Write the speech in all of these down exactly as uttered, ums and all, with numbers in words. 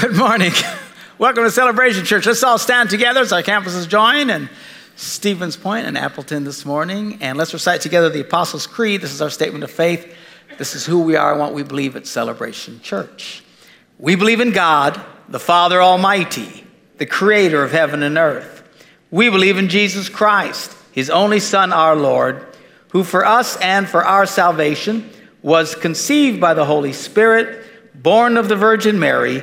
Good morning. Welcome to Celebration Church. Let's all stand together as our campuses join in Stevens Point and Appleton this morning. And let's recite together the Apostles' Creed. This is our statement of faith. This is who we are and what we believe at Celebration Church. We believe in God, the Father Almighty, the creator of heaven and earth. We believe in Jesus Christ, his only Son, our Lord, who for us and for our salvation was conceived by the Holy Spirit, born of the Virgin Mary,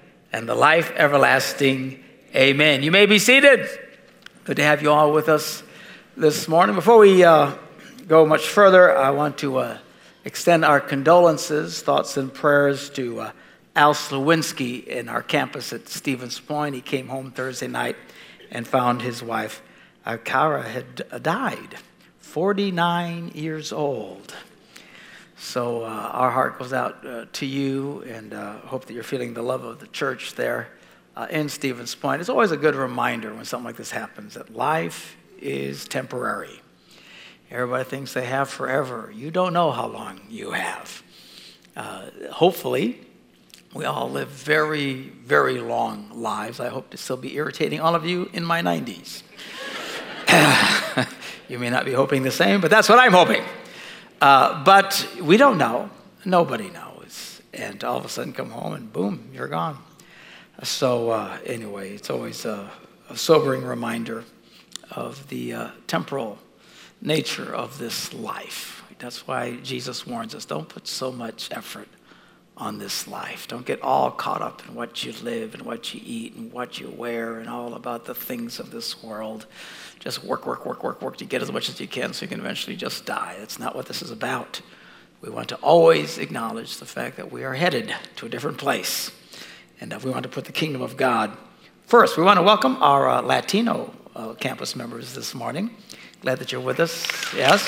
and the life everlasting. Amen. You may be seated. Good to have you all with us this morning. Before we uh, go much further, I want to uh, extend our condolences, thoughts, and prayers to uh, Al Slawinski in our campus at Stevens Point. He came home Thursday night and found his wife, uh, Kara, had died, forty-nine years old. So uh, our heart goes out uh, to you, and uh, hope that you're feeling the love of the church there uh, in Stevens Point. It's always a good reminder when something like this happens that life is temporary. Everybody thinks they have forever. You don't know how long you have. Uh, hopefully, we all live very, very long lives. I hope to still be irritating all of you in my nineties. You may not be hoping the same, but that's what I'm hoping. Uh, but we don't know. Nobody knows. And all of a sudden come home and boom, you're gone. So uh, anyway, it's always a, a sobering reminder of the uh, temporal nature of this life. That's why Jesus warns us, don't put so much effort on this life. Don't get all caught up in what you live and what you eat and what you wear and all about the things of this world. Just work, work, work, work, work to get as much as you can so you can eventually just die. That's not what this is about. We want to always acknowledge the fact that we are headed to a different place. And if we want to put the kingdom of God first, we want to welcome our uh, Latino uh, campus members this morning. Glad that you're with us. Yes.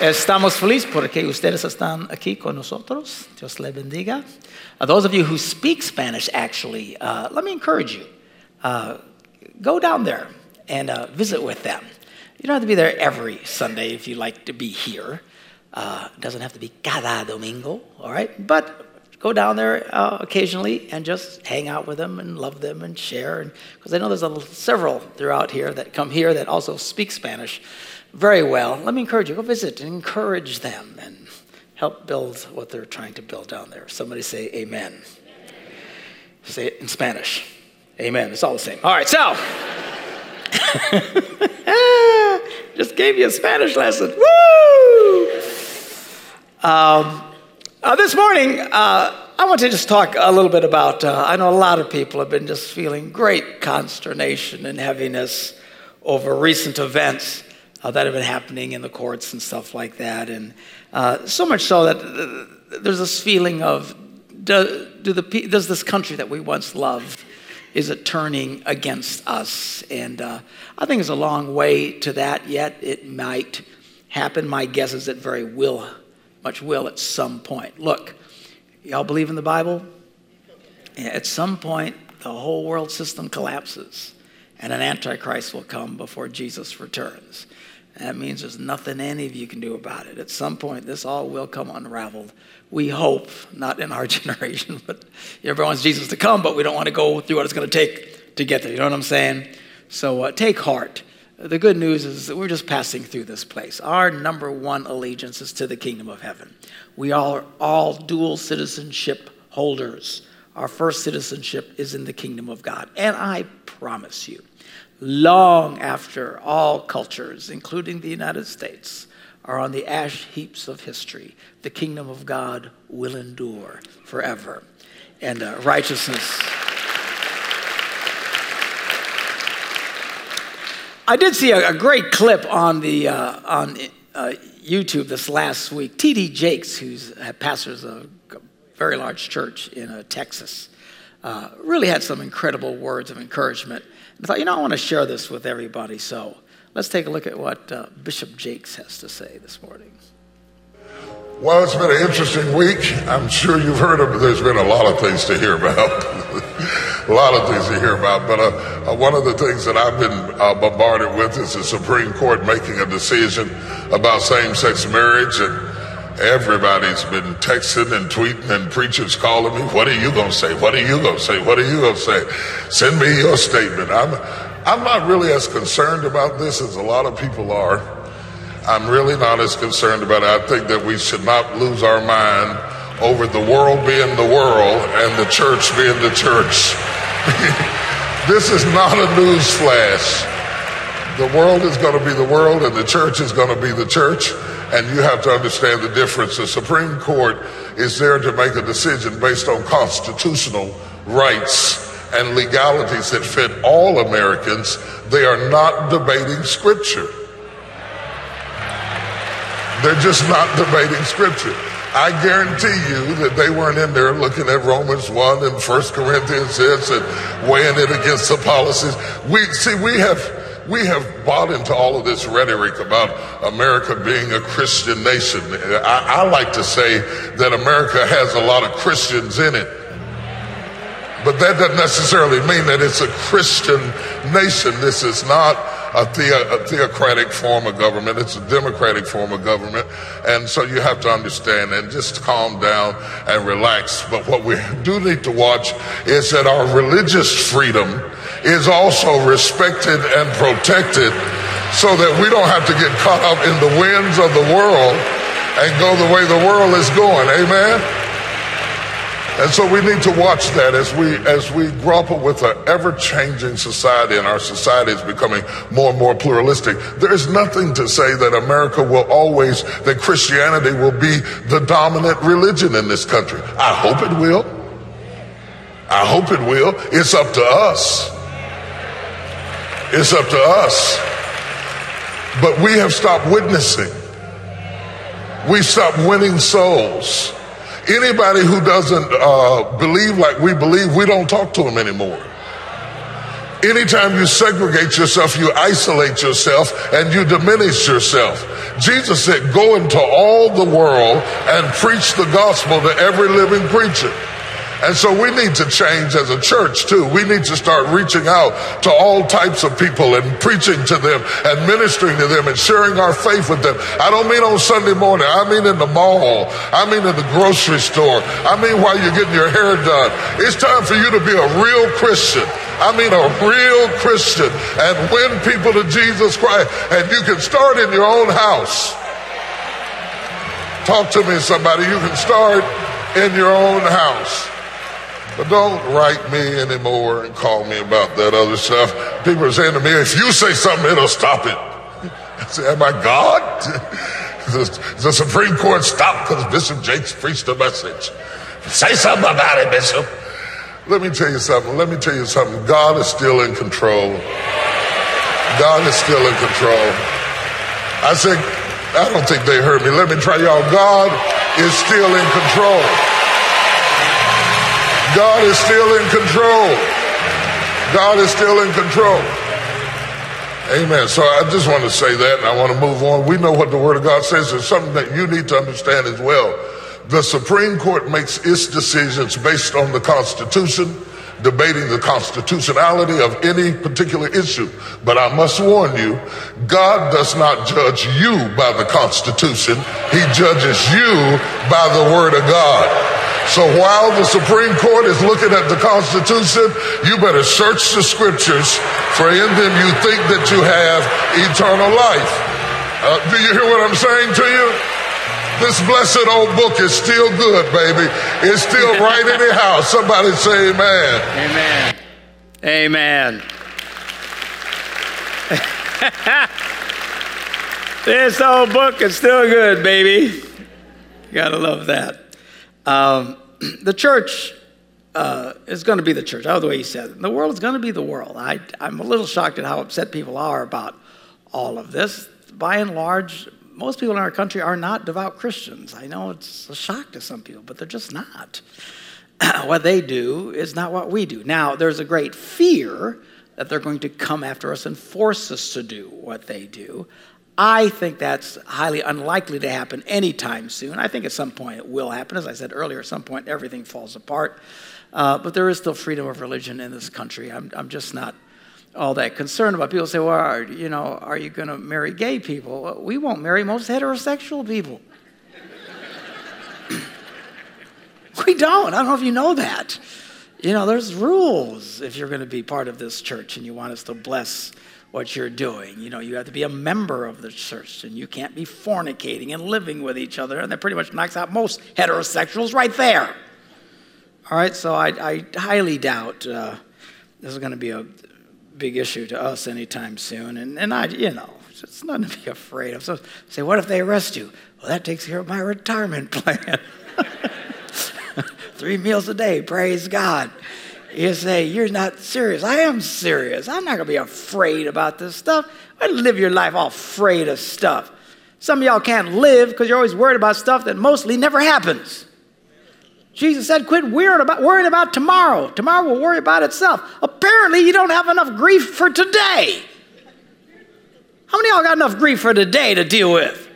Estamos feliz porque ustedes están aquí con nosotros. Dios le bendiga. Uh, those of you who speak Spanish, actually, uh, let me encourage you. Uh, go down there and uh, visit with them. You don't have to be there every Sunday if you like to be here. Uh, it doesn't have to be cada domingo, all right? But go down there uh, occasionally and just hang out with them and love them and share. Because I know there's a, several throughout here that come here that also speak Spanish very well. Let me encourage you, go visit and encourage them and help build what they're trying to build down there. Somebody say amen. Amen. Say it in Spanish. Amen. It's all the same. All right, so. Just gave you a Spanish lesson. Woo! Um, uh, this morning, uh, I want to just talk a little bit about, uh, I know a lot of people have been just feeling great consternation and heaviness over recent events Uh, that have been happening in the courts and stuff like that. And uh, so much so that uh, there's this feeling of, do, do the, does this country that we once loved, is it turning against us? And uh, I think it's a long way to that yet. It might happen. My guess is it very will, much will at some point. Look, y'all believe in the Bible? At some point, the whole world system collapses and an antichrist will come before Jesus returns. That means there's nothing any of you can do about it. At some point, this all will come unraveled. We hope, not in our generation, but everyone wants Jesus to come, but we don't want to go through what it's going to take to get there. You know what I'm saying? So uh, take heart. The good news is that we're just passing through this place. Our number one allegiance is to the kingdom of heaven. We are all dual citizenship holders. Our first citizenship is in the kingdom of God. And I promise you, long after all cultures, including the United States, are on the ash heaps of history, the kingdom of God will endure forever. And uh, righteousness. I did see a, a great clip on the uh, on uh, YouTube this last week. T D Jakes, who's uh, pastors of very large church in uh, Texas. Uh, really had some incredible words of encouragement. I thought, you know, I want to share this with everybody. So let's take a look at what uh, Bishop Jakes has to say this morning. Well, it's been an interesting week. I'm sure you've heard of, there's been a lot of things to hear about. a lot of things to hear about. But uh, uh, one of the things that I've been uh, bombarded with is the Supreme Court making a decision about same-sex marriage, and everybody's been texting and tweeting and preachers calling me, what are you going to say? What are you going to say? What are you going to say? Send me your statement. I'm, I'm not really as concerned about this as a lot of people are. I'm really not as concerned about it. I think that we should not lose our mind over the world being the world and the church being the church. This is not a news flash. The world is going to be the world and the church is going to be the church. And you have to understand the difference. The Supreme Court is there to make a decision based on constitutional rights and legalities that fit all Americans. They are not debating scripture. They're just not debating scripture. I guarantee you that they weren't in there looking at Romans one and First Corinthians six and weighing it against the policies. We see, we have... We have bought into all of this rhetoric about America being a Christian nation. I, I like to say that America has a lot of Christians in it, but that doesn't necessarily mean that it's a Christian nation. This is not a, the, a theocratic form of government. It's a democratic form of government. And so you have to understand and just calm down and relax. But what we do need to watch is that our religious freedom is also respected and protected so that we don't have to get caught up in the winds of the world and go the way the world is going. Amen? And so we need to watch that as we as we grapple with an ever-changing society, and our society is becoming more and more pluralistic. There is nothing to say that America will always, that Christianity will be the dominant religion in this country. I hope it will. I hope it will. It's up to us. It's up to us. But we have stopped witnessing. We stopped winning souls. Anybody who doesn't uh, believe like we believe, we don't talk to them anymore. Anytime you segregate yourself, you isolate yourself and you diminish yourself. Jesus said, go into all the world and preach the gospel to every living creature. And so we need to change as a church, too. We need to start reaching out to all types of people and preaching to them and ministering to them and sharing our faith with them. I don't mean on Sunday morning. I mean in the mall. I mean in the grocery store. I mean while you're getting your hair done. It's time for you to be a real Christian. I mean a real Christian. And win people to Jesus Christ. And you can start in your own house. Talk to me, somebody. You can start in your own house. But don't write me anymore and call me about that other stuff. People are saying to me, if you say something, it'll stop it. I say, am I God? The, the Supreme Court stopped because Bishop Jakes preached a message. Say something about it, Bishop. Let me tell you something. Let me tell you something. God is still in control. God is still in control. I said, I don't think they heard me. Let me try y'all. God is still in control. God is still in control. God is still in control. Amen. So I just want to say that, and I want to move on. We know what the Word of God says. It's something that you need to understand as well. The Supreme Court makes its decisions based on the Constitution, debating the constitutionality of any particular issue. But I must warn you, God does not judge you by the Constitution. He judges you by the Word of God. So while the Supreme Court is looking at the Constitution, you better search the scriptures, for in them you think that you have eternal life. Uh, do you hear what I'm saying to you? This blessed old book is still good, baby. It's still right in the house. Somebody say amen. Amen. Amen. This old book is still good, baby. You gotta love that. Um, the church uh, is going to be the church. I love the way he said it. And the world is going to be the world. I, I'm a little shocked at how upset people are about all of this. By and large, most people in our country are not devout Christians. I know it's a shock to some people, but they're just not. What they do is not what we do. Now, there's a great fear that they're going to come after us and force us to do what they do. I think that's highly unlikely to happen anytime soon. I think at some point it will happen. As I said earlier, at some point everything falls apart. Uh, but there is still freedom of religion in this country. I'm, I'm just not all that concerned about. People say, well, are, you know, are you going to marry gay people? Well, we won't marry most heterosexual people. We don't. I don't know if you know that. You know, there's rules if you're going to be part of this church and you want us to bless what you're doing. You know, you have to be a member of the church, and you can't be fornicating and living with each other, and that pretty much knocks out most heterosexuals right there. All right, so I, I highly doubt uh, this is going to be a big issue to us anytime soon, and, and I, you know, it's nothing to be afraid of. So say, what if they arrest you? Well, that takes care of my retirement plan. Three meals a day, praise God. You say, you're not serious. I am serious. I'm not going to be afraid about this stuff. I live your life all afraid of stuff. Some of y'all can't live because you're always worried about stuff that mostly never happens. Jesus said, quit worrying about, worrying about tomorrow. Tomorrow will worry about itself. Apparently, you don't have enough grief for today. How many of y'all got enough grief for today to deal with?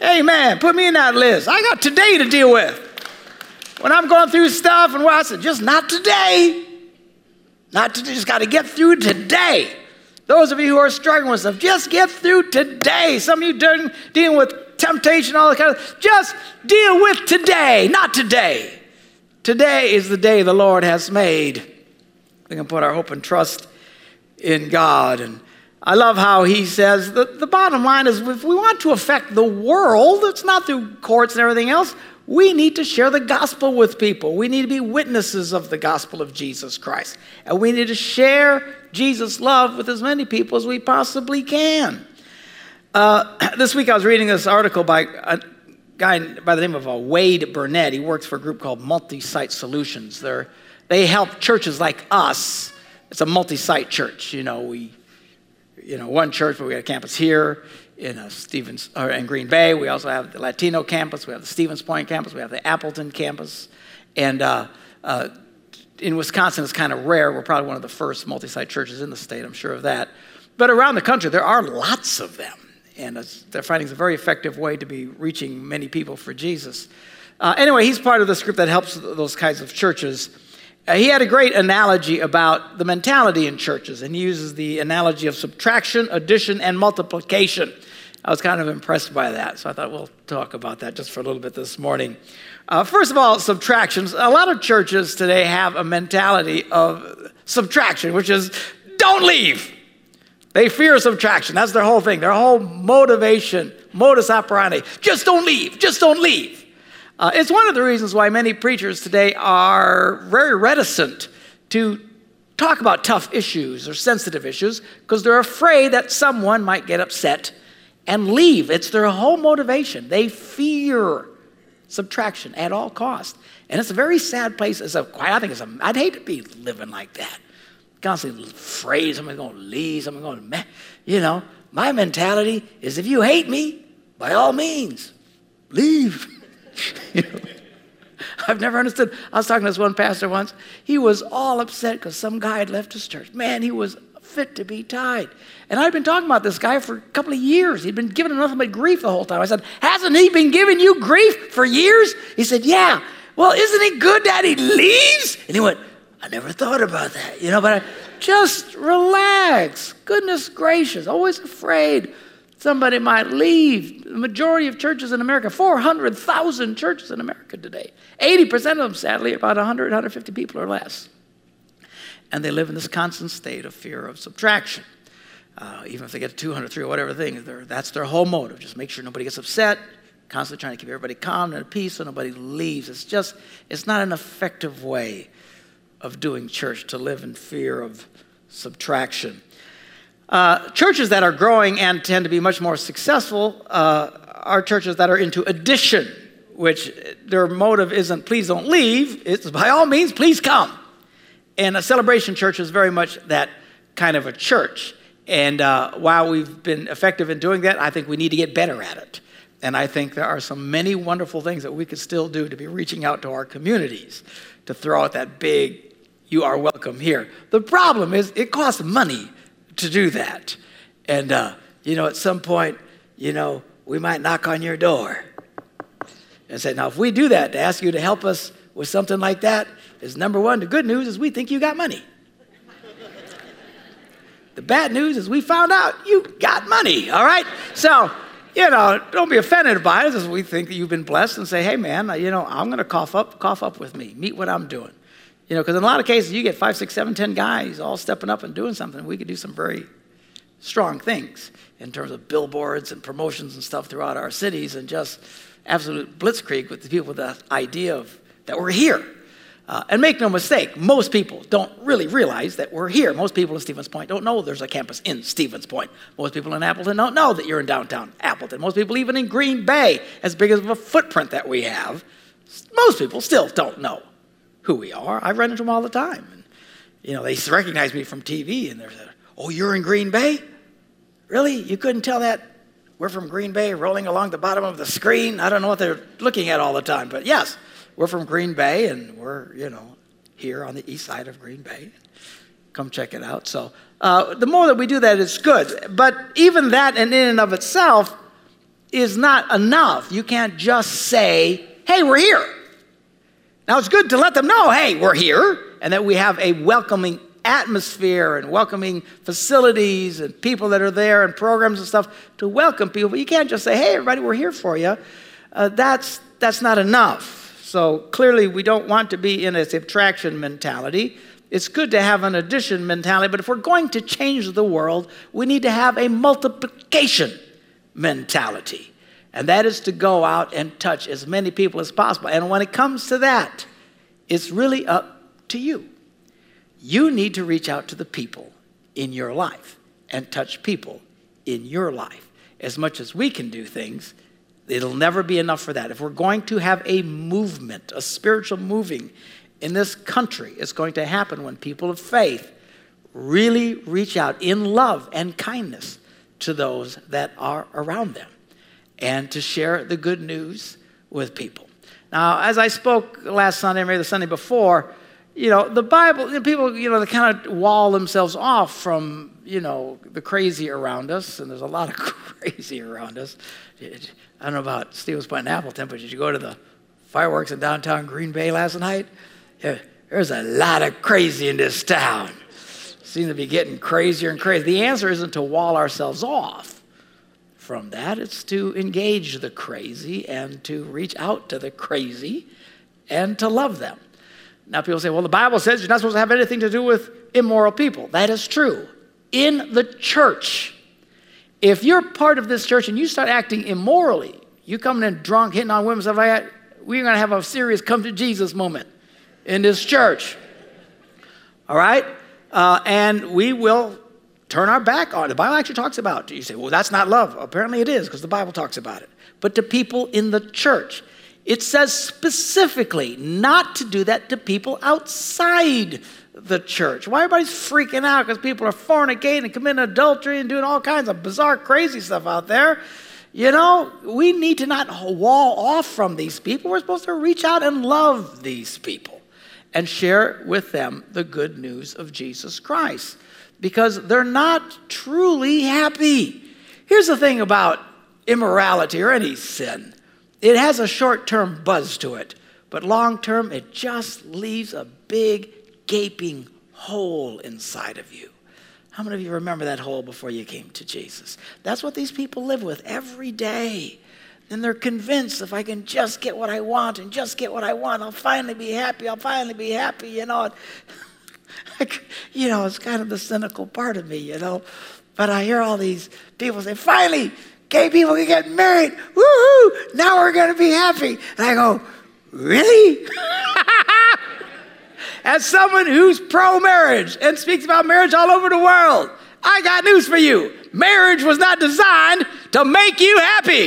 Amen. Put me in that list. I got today to deal with. When I'm going through stuff, and where I said, just not today. Not today, just got to get through today. Those of you who are struggling with stuff, just get through today. Some of you doing, dealing with temptation, all that kind of, just deal with today, not today. Today is the day the Lord has made. We can put our hope and trust in God. And I love how he says, the, the bottom line is, if we want to affect the world, it's not through courts and everything else, we need to share the gospel with people. We need to be witnesses of the gospel of Jesus Christ. And we need to share Jesus' love with as many people as we possibly can. Uh, this week I was reading this article by a guy by the name of Wade Burnett. He works for a group called Multi-Site Solutions. They're, they help churches like us. It's a multi-site church. You know, we, you know, one church, but we got a campus here. In uh, Stevens or in Green Bay, we also have the Latino campus. We have the Stevens Point campus. We have the Appleton campus, and uh, uh, in Wisconsin, it's kind of rare. We're probably one of the first multi-site churches in the state. I'm sure of that. But around the country, there are lots of them, and it's, they're finding a very effective way to be reaching many people for Jesus. Uh, anyway, he's part of this group that helps those kinds of churches. Uh, he had a great analogy about the mentality in churches, and he uses the analogy of subtraction, addition, and multiplication. I was kind of impressed by that, so I thought we'll talk about that just for a little bit this morning. Uh, first of all, subtractions. A lot of churches today have a mentality of subtraction, which is don't leave. They fear subtraction. That's their whole thing, their whole motivation, modus operandi. Just don't leave. Just don't leave. Uh, it's one of the reasons why many preachers today are very reticent to talk about tough issues or sensitive issues because they're afraid that someone might get upset and leave. It's their whole motivation. They fear subtraction at all costs. And it's a very sad place. It's a, I think it's a, I'd hate to be living like that. Constantly afraid someone's going to leave, someone's going to, you know. My mentality is if you hate me, by all means, leave. You know? I've never understood. I was talking to this one pastor once. He was all upset because some guy had left his church. Man, he was fit to be tied. And I'd been talking about this guy for a couple of years. He'd been giving nothing but grief the whole time. I said, hasn't he been giving you grief for years? He said, yeah. Well, isn't it good that he leaves? And he went, I never thought about that. You know, but I just relax. Goodness gracious, always afraid somebody might leave. The majority of churches in America, four hundred thousand churches in America today, eighty percent of them, sadly, about one hundred, one hundred fifty people or less. And they live in this constant state of fear of subtraction. Uh, even if they get two hundred, three hundred, whatever thing, that's their whole motive. Just make sure nobody gets upset, constantly trying to keep everybody calm and at peace so nobody leaves. It's just, it's not an effective way of doing church to live in fear of subtraction. Uh, churches that are growing and tend to be much more successful uh, are churches that are into addition, which their motive isn't please don't leave, it's by all means please come. And a Celebration Church is very much that kind of a church. And uh, while we've been effective in doing that, I think we need to get better at it. And I think there are so many wonderful things that we could still do to be reaching out to our communities, to throw out that big, you are welcome here. The problem is it costs money to do that. And, uh, you know, at some point, you know, we might knock on your door and say, now, if we do that to ask you to help us with something like that, is number one, the good news is we think you got money. The bad news is we found out you got money, all right? So, you know, don't be offended by it as we think that you've been blessed and say, hey, man, you know, I'm going to cough up, cough up with me. Meet what I'm doing. You know, because in a lot of cases, you get five, six, seven, ten guys all stepping up and doing something. We could do some very strong things in terms of billboards and promotions and stuff throughout our cities and just absolute blitzkrieg with the people with the idea of that we're here. Uh, and make no mistake, most people don't really realize that we're here. Most people in Stevens Point don't know there's a campus in Stevens Point. Most people in Appleton don't know that you're in downtown Appleton. Most people even in Green Bay, as big as of a footprint that we have, most people still don't know who we are. I run into them all the time. And, you know, they recognize me from T V and they're like, oh, you're in Green Bay? Really? You couldn't tell that? We're from Green Bay, rolling along the bottom of the screen. I don't know what they're looking at all the time, but yes. We're from Green Bay, and we're, you know, here on the east side of Green Bay. Come check it out. So uh, the more that we do that, it's good. But even that and in and of itself is not enough. You can't just say, hey, we're here. Now, it's good to let them know, hey, we're here, and that we have a welcoming atmosphere and welcoming facilities and people that are there and programs and stuff to welcome people. But you can't just say, hey, everybody, we're here for you. Uh, that's that's not enough. So clearly we don't want to be in a subtraction mentality. It's good to have an addition mentality, but if we're going to change the world, we need to have a multiplication mentality. And that is to go out and touch as many people as possible. And when it comes to that, it's really up to you. You need to reach out to the people in your life and touch people in your life. As much as we can do things, it'll never be enough for that. If we're going to have a movement, a spiritual moving in this country, it's going to happen when people of faith really reach out in love and kindness to those that are around them and to share the good news with people. Now, as I spoke last Sunday, maybe the Sunday before, you know, the Bible, people, you know, they kind of wall themselves off from, you know, the crazy around us, and there's a lot of crazy around us. It, I don't know about Stevens Point and Appleton, but did you go to the fireworks in downtown Green Bay last night? Yeah, there's a lot of crazy in this town. Seems to be getting crazier and crazier. The answer isn't to wall ourselves off from that. It's to engage the crazy and to reach out to the crazy and to love them. Now people say, well, the Bible says you're not supposed to have anything to do with immoral people. That is true. In the church, if you're part of this church and you start acting immorally, you coming in drunk, hitting on women, stuff like that, we're going to have a serious come to Jesus moment in this church. All right? Uh, and we will turn our back on it. The Bible actually talks about it. You say, well, that's not love. Apparently it is because the Bible talks about it. But to people in the church, it says specifically not to do that to people outside the church. Why everybody's freaking out? Because people are fornicating and committing adultery and doing all kinds of bizarre, crazy stuff out there. You know, we need to not wall off from these people. We're supposed to reach out and love these people and share with them the good news of Jesus Christ because they're not truly happy. Here's the thing about immorality or any sin. It has a short-term buzz to it, but long-term, it just leaves a big, gaping hole inside of you. How many of you remember that hole before you came to Jesus? That's what these people live with every day. And they're convinced if I can just get what I want and just get what I want, I'll finally be happy, I'll finally be happy, you know. You know, it's kind of the cynical part of me, you know. But I hear all these people say, finally, gay people can get married. Woohoo! Now we're going to be happy. And I go, really? As someone who's pro-marriage and speaks about marriage all over the world, I got news for you. Marriage was not designed to make you happy.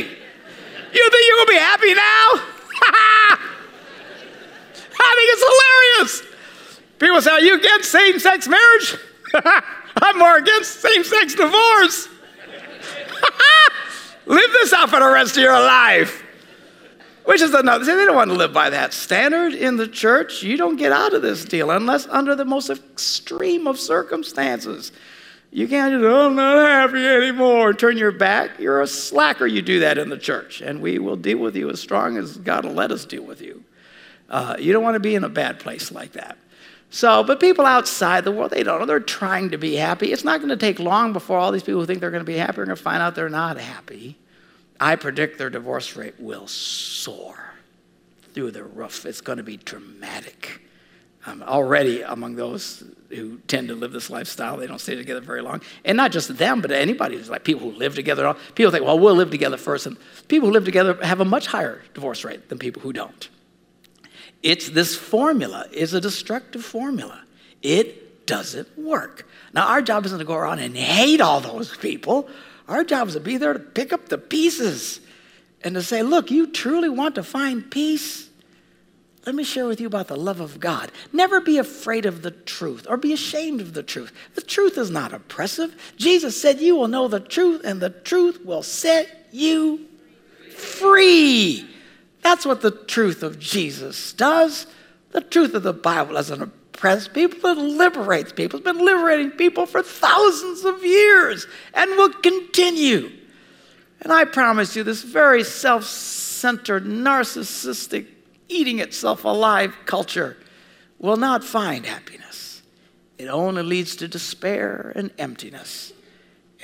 You think you're going to be happy now? I think it's hilarious. People say, are you against same-sex marriage? I'm more against same-sex divorce. Live this out for the rest of your life. Which is another thing. They don't want to live by that standard in the church. You don't get out of this deal unless under the most extreme of circumstances. You can't just, oh, I'm not happy anymore, turn your back. You're a slacker. You do that in the church, and we will deal with you as strong as God will let us deal with you. Uh, you don't want to be in a bad place like that. So, but people outside the world, they don't know. They're trying to be happy. It's not going to take long before all these people who think they're going to be happy are going to find out they're not happy. I predict their divorce rate will soar through the roof. It's going to be dramatic. Um, already among those who tend to live this lifestyle, they don't stay together very long. And not just them, but anybody who's like people who live together. People think, well, we'll live together first. And people who live together have a much higher divorce rate than people who don't. It's this formula is a destructive formula. It doesn't work. Now, our job isn't to go around and hate all those people. Our job is to be there to pick up the pieces and to say, look, you truly want to find peace? Let me share with you about the love of God. Never be afraid of the truth or be ashamed of the truth. The truth is not oppressive. Jesus said, you will know the truth, and the truth will set you free. That's what the truth of Jesus does. The truth of the Bible doesn't oppress people. It liberates people. It's been liberating people for thousands of years and will continue. And I promise you, this very self-centered, narcissistic, eating itself alive culture will not find happiness. It only leads to despair and emptiness.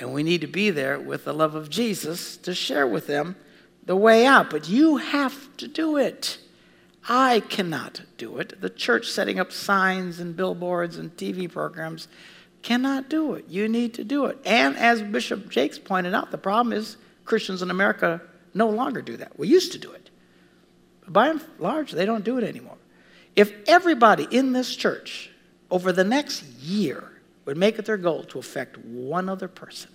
And we need to be there with the love of Jesus to share with them the way out, but you have to do it. I cannot do it. The church setting up signs and billboards and T V programs cannot do it. You need to do it. And as Bishop Jakes pointed out, the problem is Christians in America no longer do that. We used to do it. But by and large, they don't do it anymore. If everybody in this church over the next year would make it their goal to affect one other person,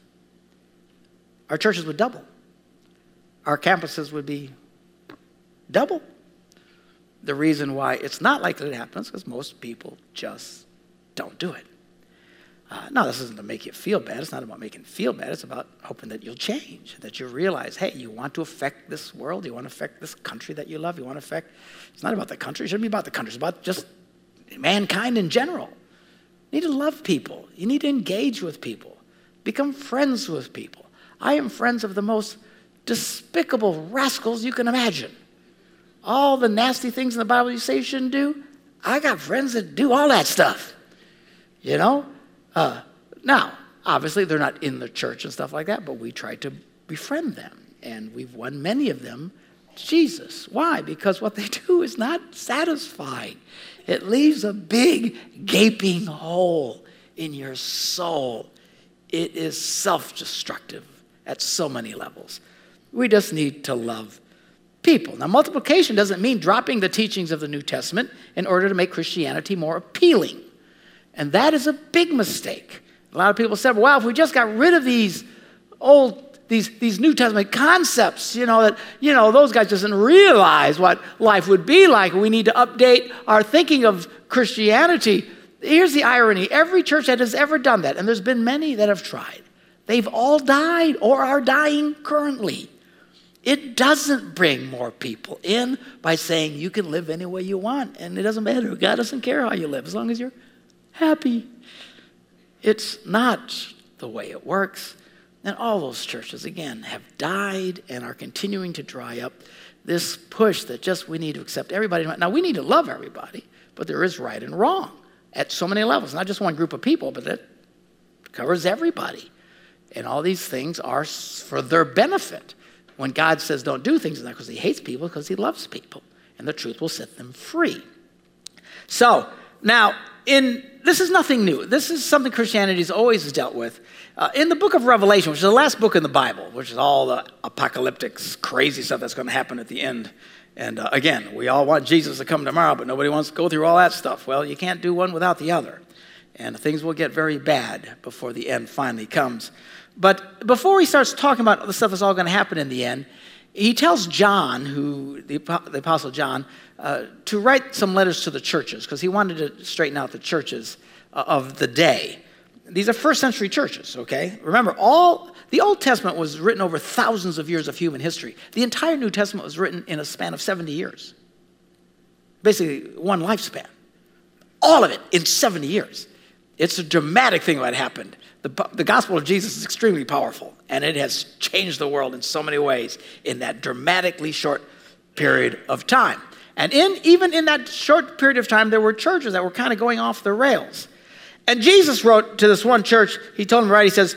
our churches would double. Our campuses would be double. The reason why it's not likely to happen is because most people just don't do it. Uh, now, this isn't to make you feel bad. It's not about making you feel bad. It's about hoping that you'll change, that you realize, hey, you want to affect this world. You want to affect this country that you love. You want to affect, it's not about the country. It shouldn't be about the country. It's about just mankind in general. You need to love people. You need to engage with people. Become friends with people. I am friends of the most despicable rascals you can imagine. All the nasty things in the Bible you say you shouldn't do, I got friends that do all that stuff. You know? Uh, now, obviously, they're not in the church and stuff like that, but we try to befriend them, and we've won many of them to Jesus. Why? Because what they do is not satisfying. It leaves a big gaping hole in your soul. It is self-destructive at so many levels. We just need to love people. Now, multiplication doesn't mean dropping the teachings of the New Testament in order to make Christianity more appealing. And that is a big mistake. A lot of people said, well, if we just got rid of these old, these, these New Testament concepts, you know, that, you know, those guys just didn't realize what life would be like. We need to update our thinking of Christianity. Here's the irony. Every church that has ever done that, and there's been many that have tried, they've all died or are dying currently. It doesn't bring more people in by saying you can live any way you want, and it doesn't matter. God doesn't care how you live as long as you're happy. It's not the way it works. And all those churches, again, have died and are continuing to dry up. This push that just we need to accept everybody. Now, we need to love everybody, but there is right and wrong at so many levels. Not just one group of people, but that covers everybody. And all these things are for their benefit. When God says don't do things, it's not because he hates people, because he loves people. And the truth will set them free. So, now, in this is nothing new. This is something Christianity's always dealt with. Uh, in the book of Revelation, which is the last book in the Bible, which is all the apocalyptic, crazy stuff that's going to happen at the end. And uh, again, we all want Jesus to come tomorrow, but nobody wants to go through all that stuff. Well, you can't do one without the other. And things will get very bad before the end finally comes. But before he starts talking about the stuff that's all going to happen in the end, he tells John, who the, the Apostle John, uh, to write some letters to the churches because he wanted to straighten out the churches uh, of the day. These are first century churches, okay? Remember, all the Old Testament was written over thousands of years of human history. The entire New Testament was written in a span of seventy years. Basically, one lifespan. All of it in seventy years. It's a dramatic thing that happened. The, the gospel of Jesus is extremely powerful, and it has changed the world in so many ways in that dramatically short period of time. And in even in that short period of time, there were churches that were kind of going off the rails. And Jesus wrote to this one church, he told them, right, he says,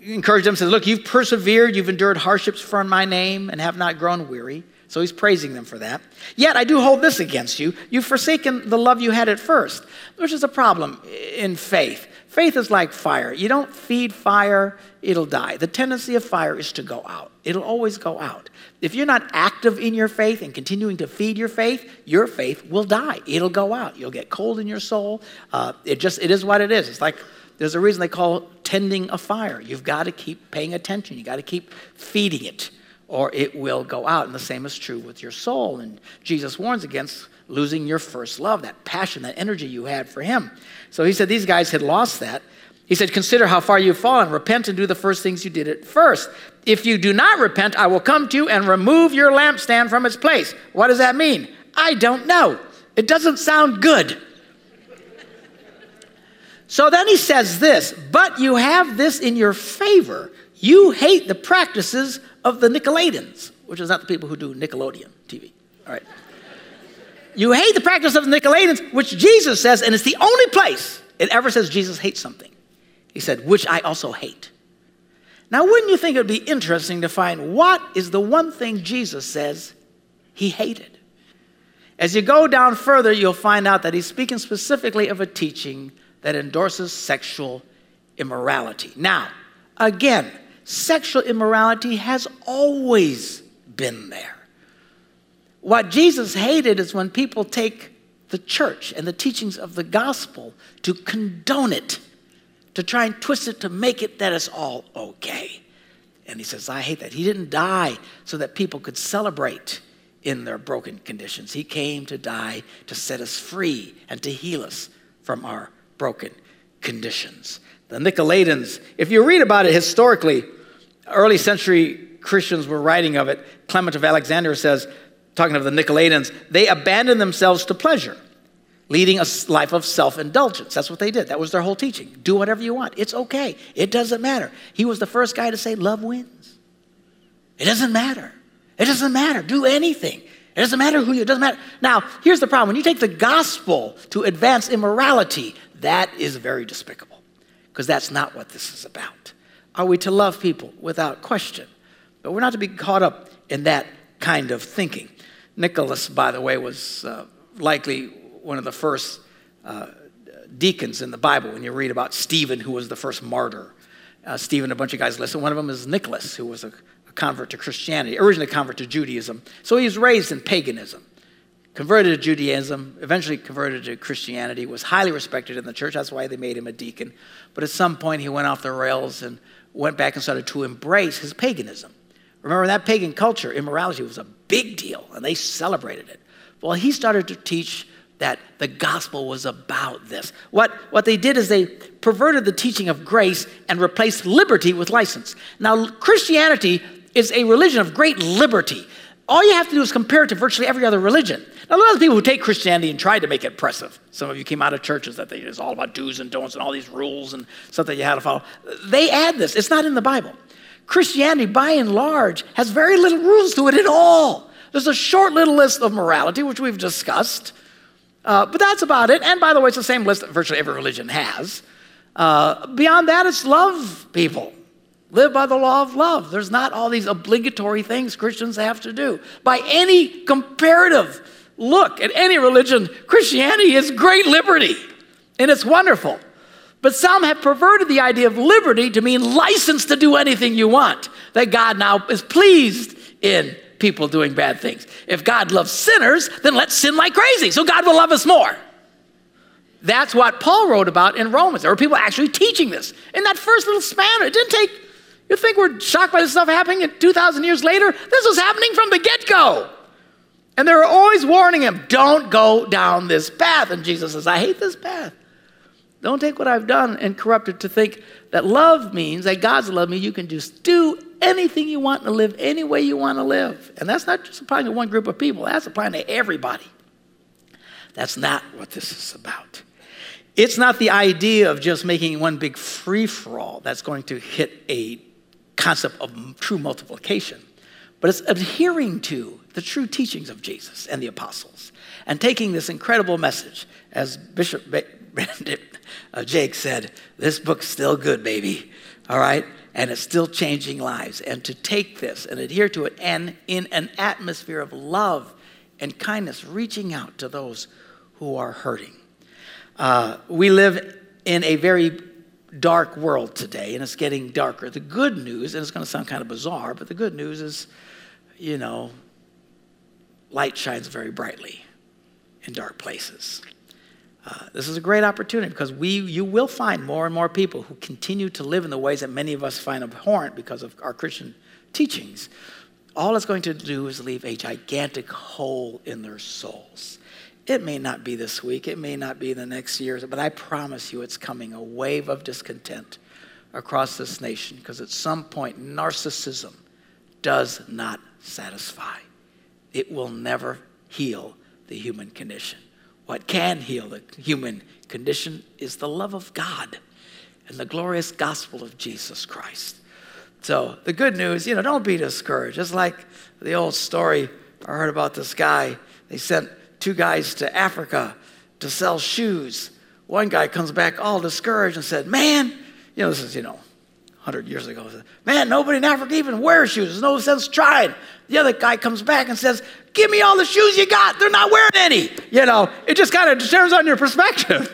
he encouraged them, says, look, you've persevered, you've endured hardships for my name and have not grown weary. So he's praising them for that. Yet I do hold this against you. You've forsaken the love you had at first, which is a problem in faith. Faith is like fire. You don't feed fire, it'll die. The tendency of fire is to go out. It'll always go out. If you're not active in your faith and continuing to feed your faith, your faith will die. It'll go out. You'll get cold in your soul. Uh, it just, it is what it is. It's like, there's a reason they call tending a fire. You've got to keep paying attention. You got to keep feeding it, or it will go out. And the same is true with your soul. And Jesus warns against losing your first love, that passion, that energy you had for him. So he said these guys had lost that. He said, consider how far you've fallen. Repent and do the first things you did at first. If you do not repent, I will come to you and remove your lampstand from its place. What does that mean? I don't know. It doesn't sound good. So then he says this, but you have this in your favor. You hate the practices of the Nicolaitans, which is not the people who do Nickelodeon T V. All right. You hate the practice of the Nicolaitans, which Jesus says, and it's the only place it ever says Jesus hates something. He said, which I also hate. Now, wouldn't you think it would be interesting to find what is the one thing Jesus says he hated? As you go down further, you'll find out that he's speaking specifically of a teaching that endorses sexual immorality. Now, again, sexual immorality has always been there. What Jesus hated is when people take the church and the teachings of the gospel to condone it, to try and twist it, to make it that it's all okay. And he says, I hate that. He didn't die so that people could celebrate in their broken conditions. He came to die to set us free and to heal us from our broken conditions. The Nicolaitans, if you read about it historically, early century Christians were writing of it. Clement of Alexandria says, talking of the Nicolaitans, they abandoned themselves to pleasure, leading a life of self-indulgence. That's what they did. That was their whole teaching. Do whatever you want. It's okay. It doesn't matter. He was the first guy to say love wins. It doesn't matter. It doesn't matter. Do anything. It doesn't matter who you, it doesn't matter. Now, here's the problem. When you take the gospel to advance immorality, that is very despicable. Because that's not what this is about. Are we to love people? Without question. But we're not to be caught up in that kind of thinking. Nicholas, by the way, was uh, likely one of the first uh, deacons in the Bible. When you read about Stephen, who was the first martyr. Uh, Stephen, a bunch of guys listed. One of them is Nicholas, who was a, a convert to Christianity, originally a convert to Judaism. So he was raised in paganism. Converted to Judaism, eventually converted to Christianity, was highly respected in the church. That's why they made him a deacon. But at some point, he went off the rails and went back and started to embrace his paganism. Remember, that pagan culture, immorality was a big deal, and they celebrated it. Well, he started to teach that the gospel was about this. What, what they did is they perverted the teaching of grace and replaced liberty with license. Now, Christianity is a religion of great liberty. All you have to do is compare it to virtually every other religion. Now, a lot of people who take Christianity and try to make it oppressive. Some of you came out of churches that they, it's all about do's and don'ts and all these rules and stuff that you had to follow. They add this. It's not in the Bible. Christianity, by and large, has very little rules to it at all. There's a short little list of morality, which we've discussed. Uh, but that's about it. And by the way, it's the same list that virtually every religion has. Uh, beyond that, it's love people. Live by the law of love. There's not all these obligatory things Christians have to do. By any comparative look at any religion, Christianity is great liberty, and it's wonderful. But some have perverted the idea of liberty to mean license to do anything you want, that God now is pleased in people doing bad things. If God loves sinners, then let's sin like crazy, so God will love us more. That's what Paul wrote about in Romans. There were people actually teaching this. In that first little span, it didn't take... You think we're shocked by this stuff happening two thousand years later? This was happening from the get-go. And they were always warning him, don't go down this path. And Jesus says, I hate this path. Don't take what I've done and corrupt it to think that love means that God's love means you can just do anything you want and live any way you want to live. And that's not just applying to one group of people. That's applying to everybody. That's not what this is about. It's not the idea of just making one big free-for-all that's going to hit a concept of true multiplication. But it's adhering to the true teachings of Jesus and the apostles and taking this incredible message. As Bishop Ba- uh, Jake said, this book's still good, baby, all right? And it's still changing lives. And to take this and adhere to it and in an atmosphere of love and kindness, reaching out to those who are hurting. Uh, we live in a very dark world today, and it's getting darker. The good news, and it's going to sound kind of bizarre, but the good news is, you know, light shines very brightly in dark places. Uh, this is a great opportunity because we, you will find more and more people who continue to live in the ways that many of us find abhorrent because of our Christian teachings. All it's going to do is leave a gigantic hole in their souls. It may not be this week, it may not be the next year, but I promise you it's coming, a wave of discontent across this nation because at some point narcissism does not satisfy. It will never heal the human condition. What can heal the human condition is the love of God and the glorious gospel of Jesus Christ. So the good news, you know, don't be discouraged. It's like the old story I heard about this guy. They sent two guys to Africa to sell shoes. One guy comes back all discouraged and said, man, you know, this is, you know, one hundred years ago. Man, nobody in Africa even wears shoes. There's no sense trying. The other guy comes back and says, give me all the shoes you got. They're not wearing any. You know, it just kind of turns on your perspective.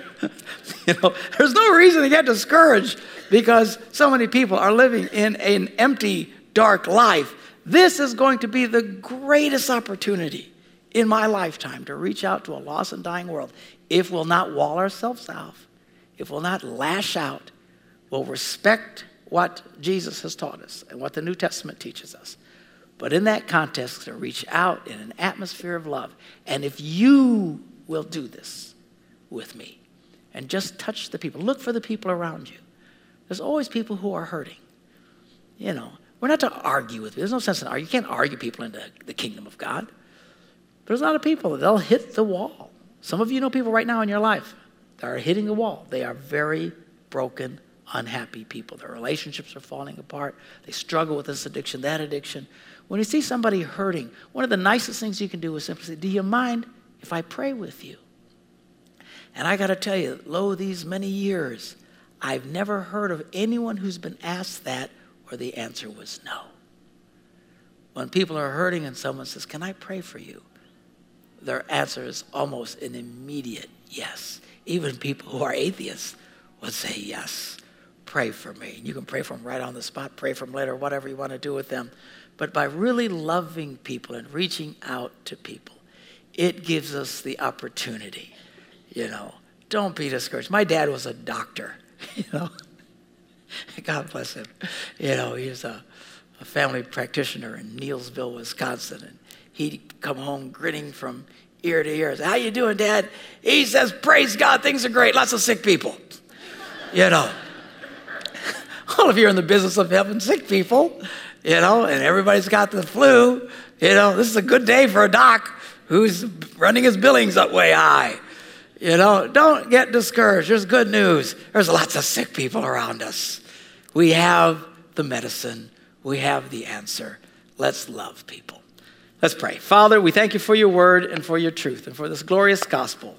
You know, there's no reason to get discouraged because so many people are living in an empty, dark life. This is going to be the greatest opportunity in my lifetime to reach out to a lost and dying world. If we'll not wall ourselves off, if we'll not lash out, we'll respect what Jesus has taught us and what the New Testament teaches us. But in that context, to reach out in an atmosphere of love. And if you will do this with me and just touch the people, look for the people around you. There's always people who are hurting. You know, we're not to argue with people. There's no sense in arguing. You can't argue people into the kingdom of God. There's a lot of people, they'll hit the wall. Some of you know people right now in your life that are hitting the wall. They are very broken, unhappy people. Their relationships are falling apart. They struggle with this addiction, that addiction. When you see somebody hurting, one of the nicest things you can do is simply say, do you mind if I pray with you? And I got to tell you, lo, these many years, I've never heard of anyone who's been asked that where the answer was no. When people are hurting and someone says, can I pray for you? Their answer is almost an immediate yes. Even people who are atheists would say yes. Pray for me. And you can pray for them right on the spot, pray for them later, whatever you want to do with them. But by really loving people and reaching out to people, it gives us the opportunity, you know. Don't be discouraged. My dad was a doctor, you know. God bless him. You know, he was a, a family practitioner in Neillsville, Wisconsin. And he'd come home grinning from ear to ear. How you doing, Dad? He says, praise God, things are great. Lots of sick people, you know. All of you are in the business of helping sick people, you know, and everybody's got the flu. You know, this is a good day for a doc who's running his billings up way high. You know, don't get discouraged. There's good news. There's lots of sick people around us. We have the medicine. We have the answer. Let's love people. Let's pray. Father, we thank you for your word and for your truth and for this glorious gospel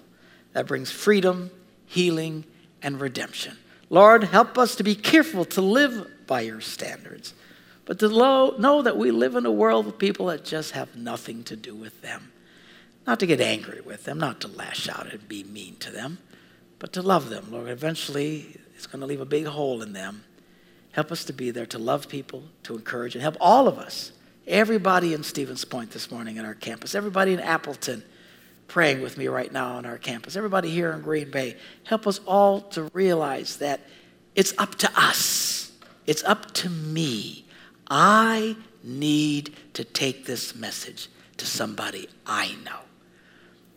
that brings freedom, healing, and redemption. Lord, help us to be careful to live by your standards, but to lo- know that we live in a world of people that just have nothing to do with them. Not to get angry with them, not to lash out and be mean to them, but to love them. Lord, eventually it's going to leave a big hole in them. Help us to be there to love people, to encourage, and help all of us, everybody in Stevens Point this morning at our campus, everybody in Appleton, praying with me right now on our campus. Everybody here in Green Bay, help us all to realize that it's up to us. It's up to me. I need to take this message to somebody I know.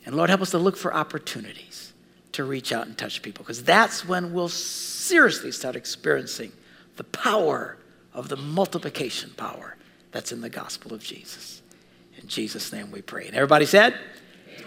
And Lord, help us to look for opportunities to reach out and touch people, because that's when we'll seriously start experiencing the power of the multiplication power that's in the gospel of Jesus. In Jesus' name we pray. And everybody said,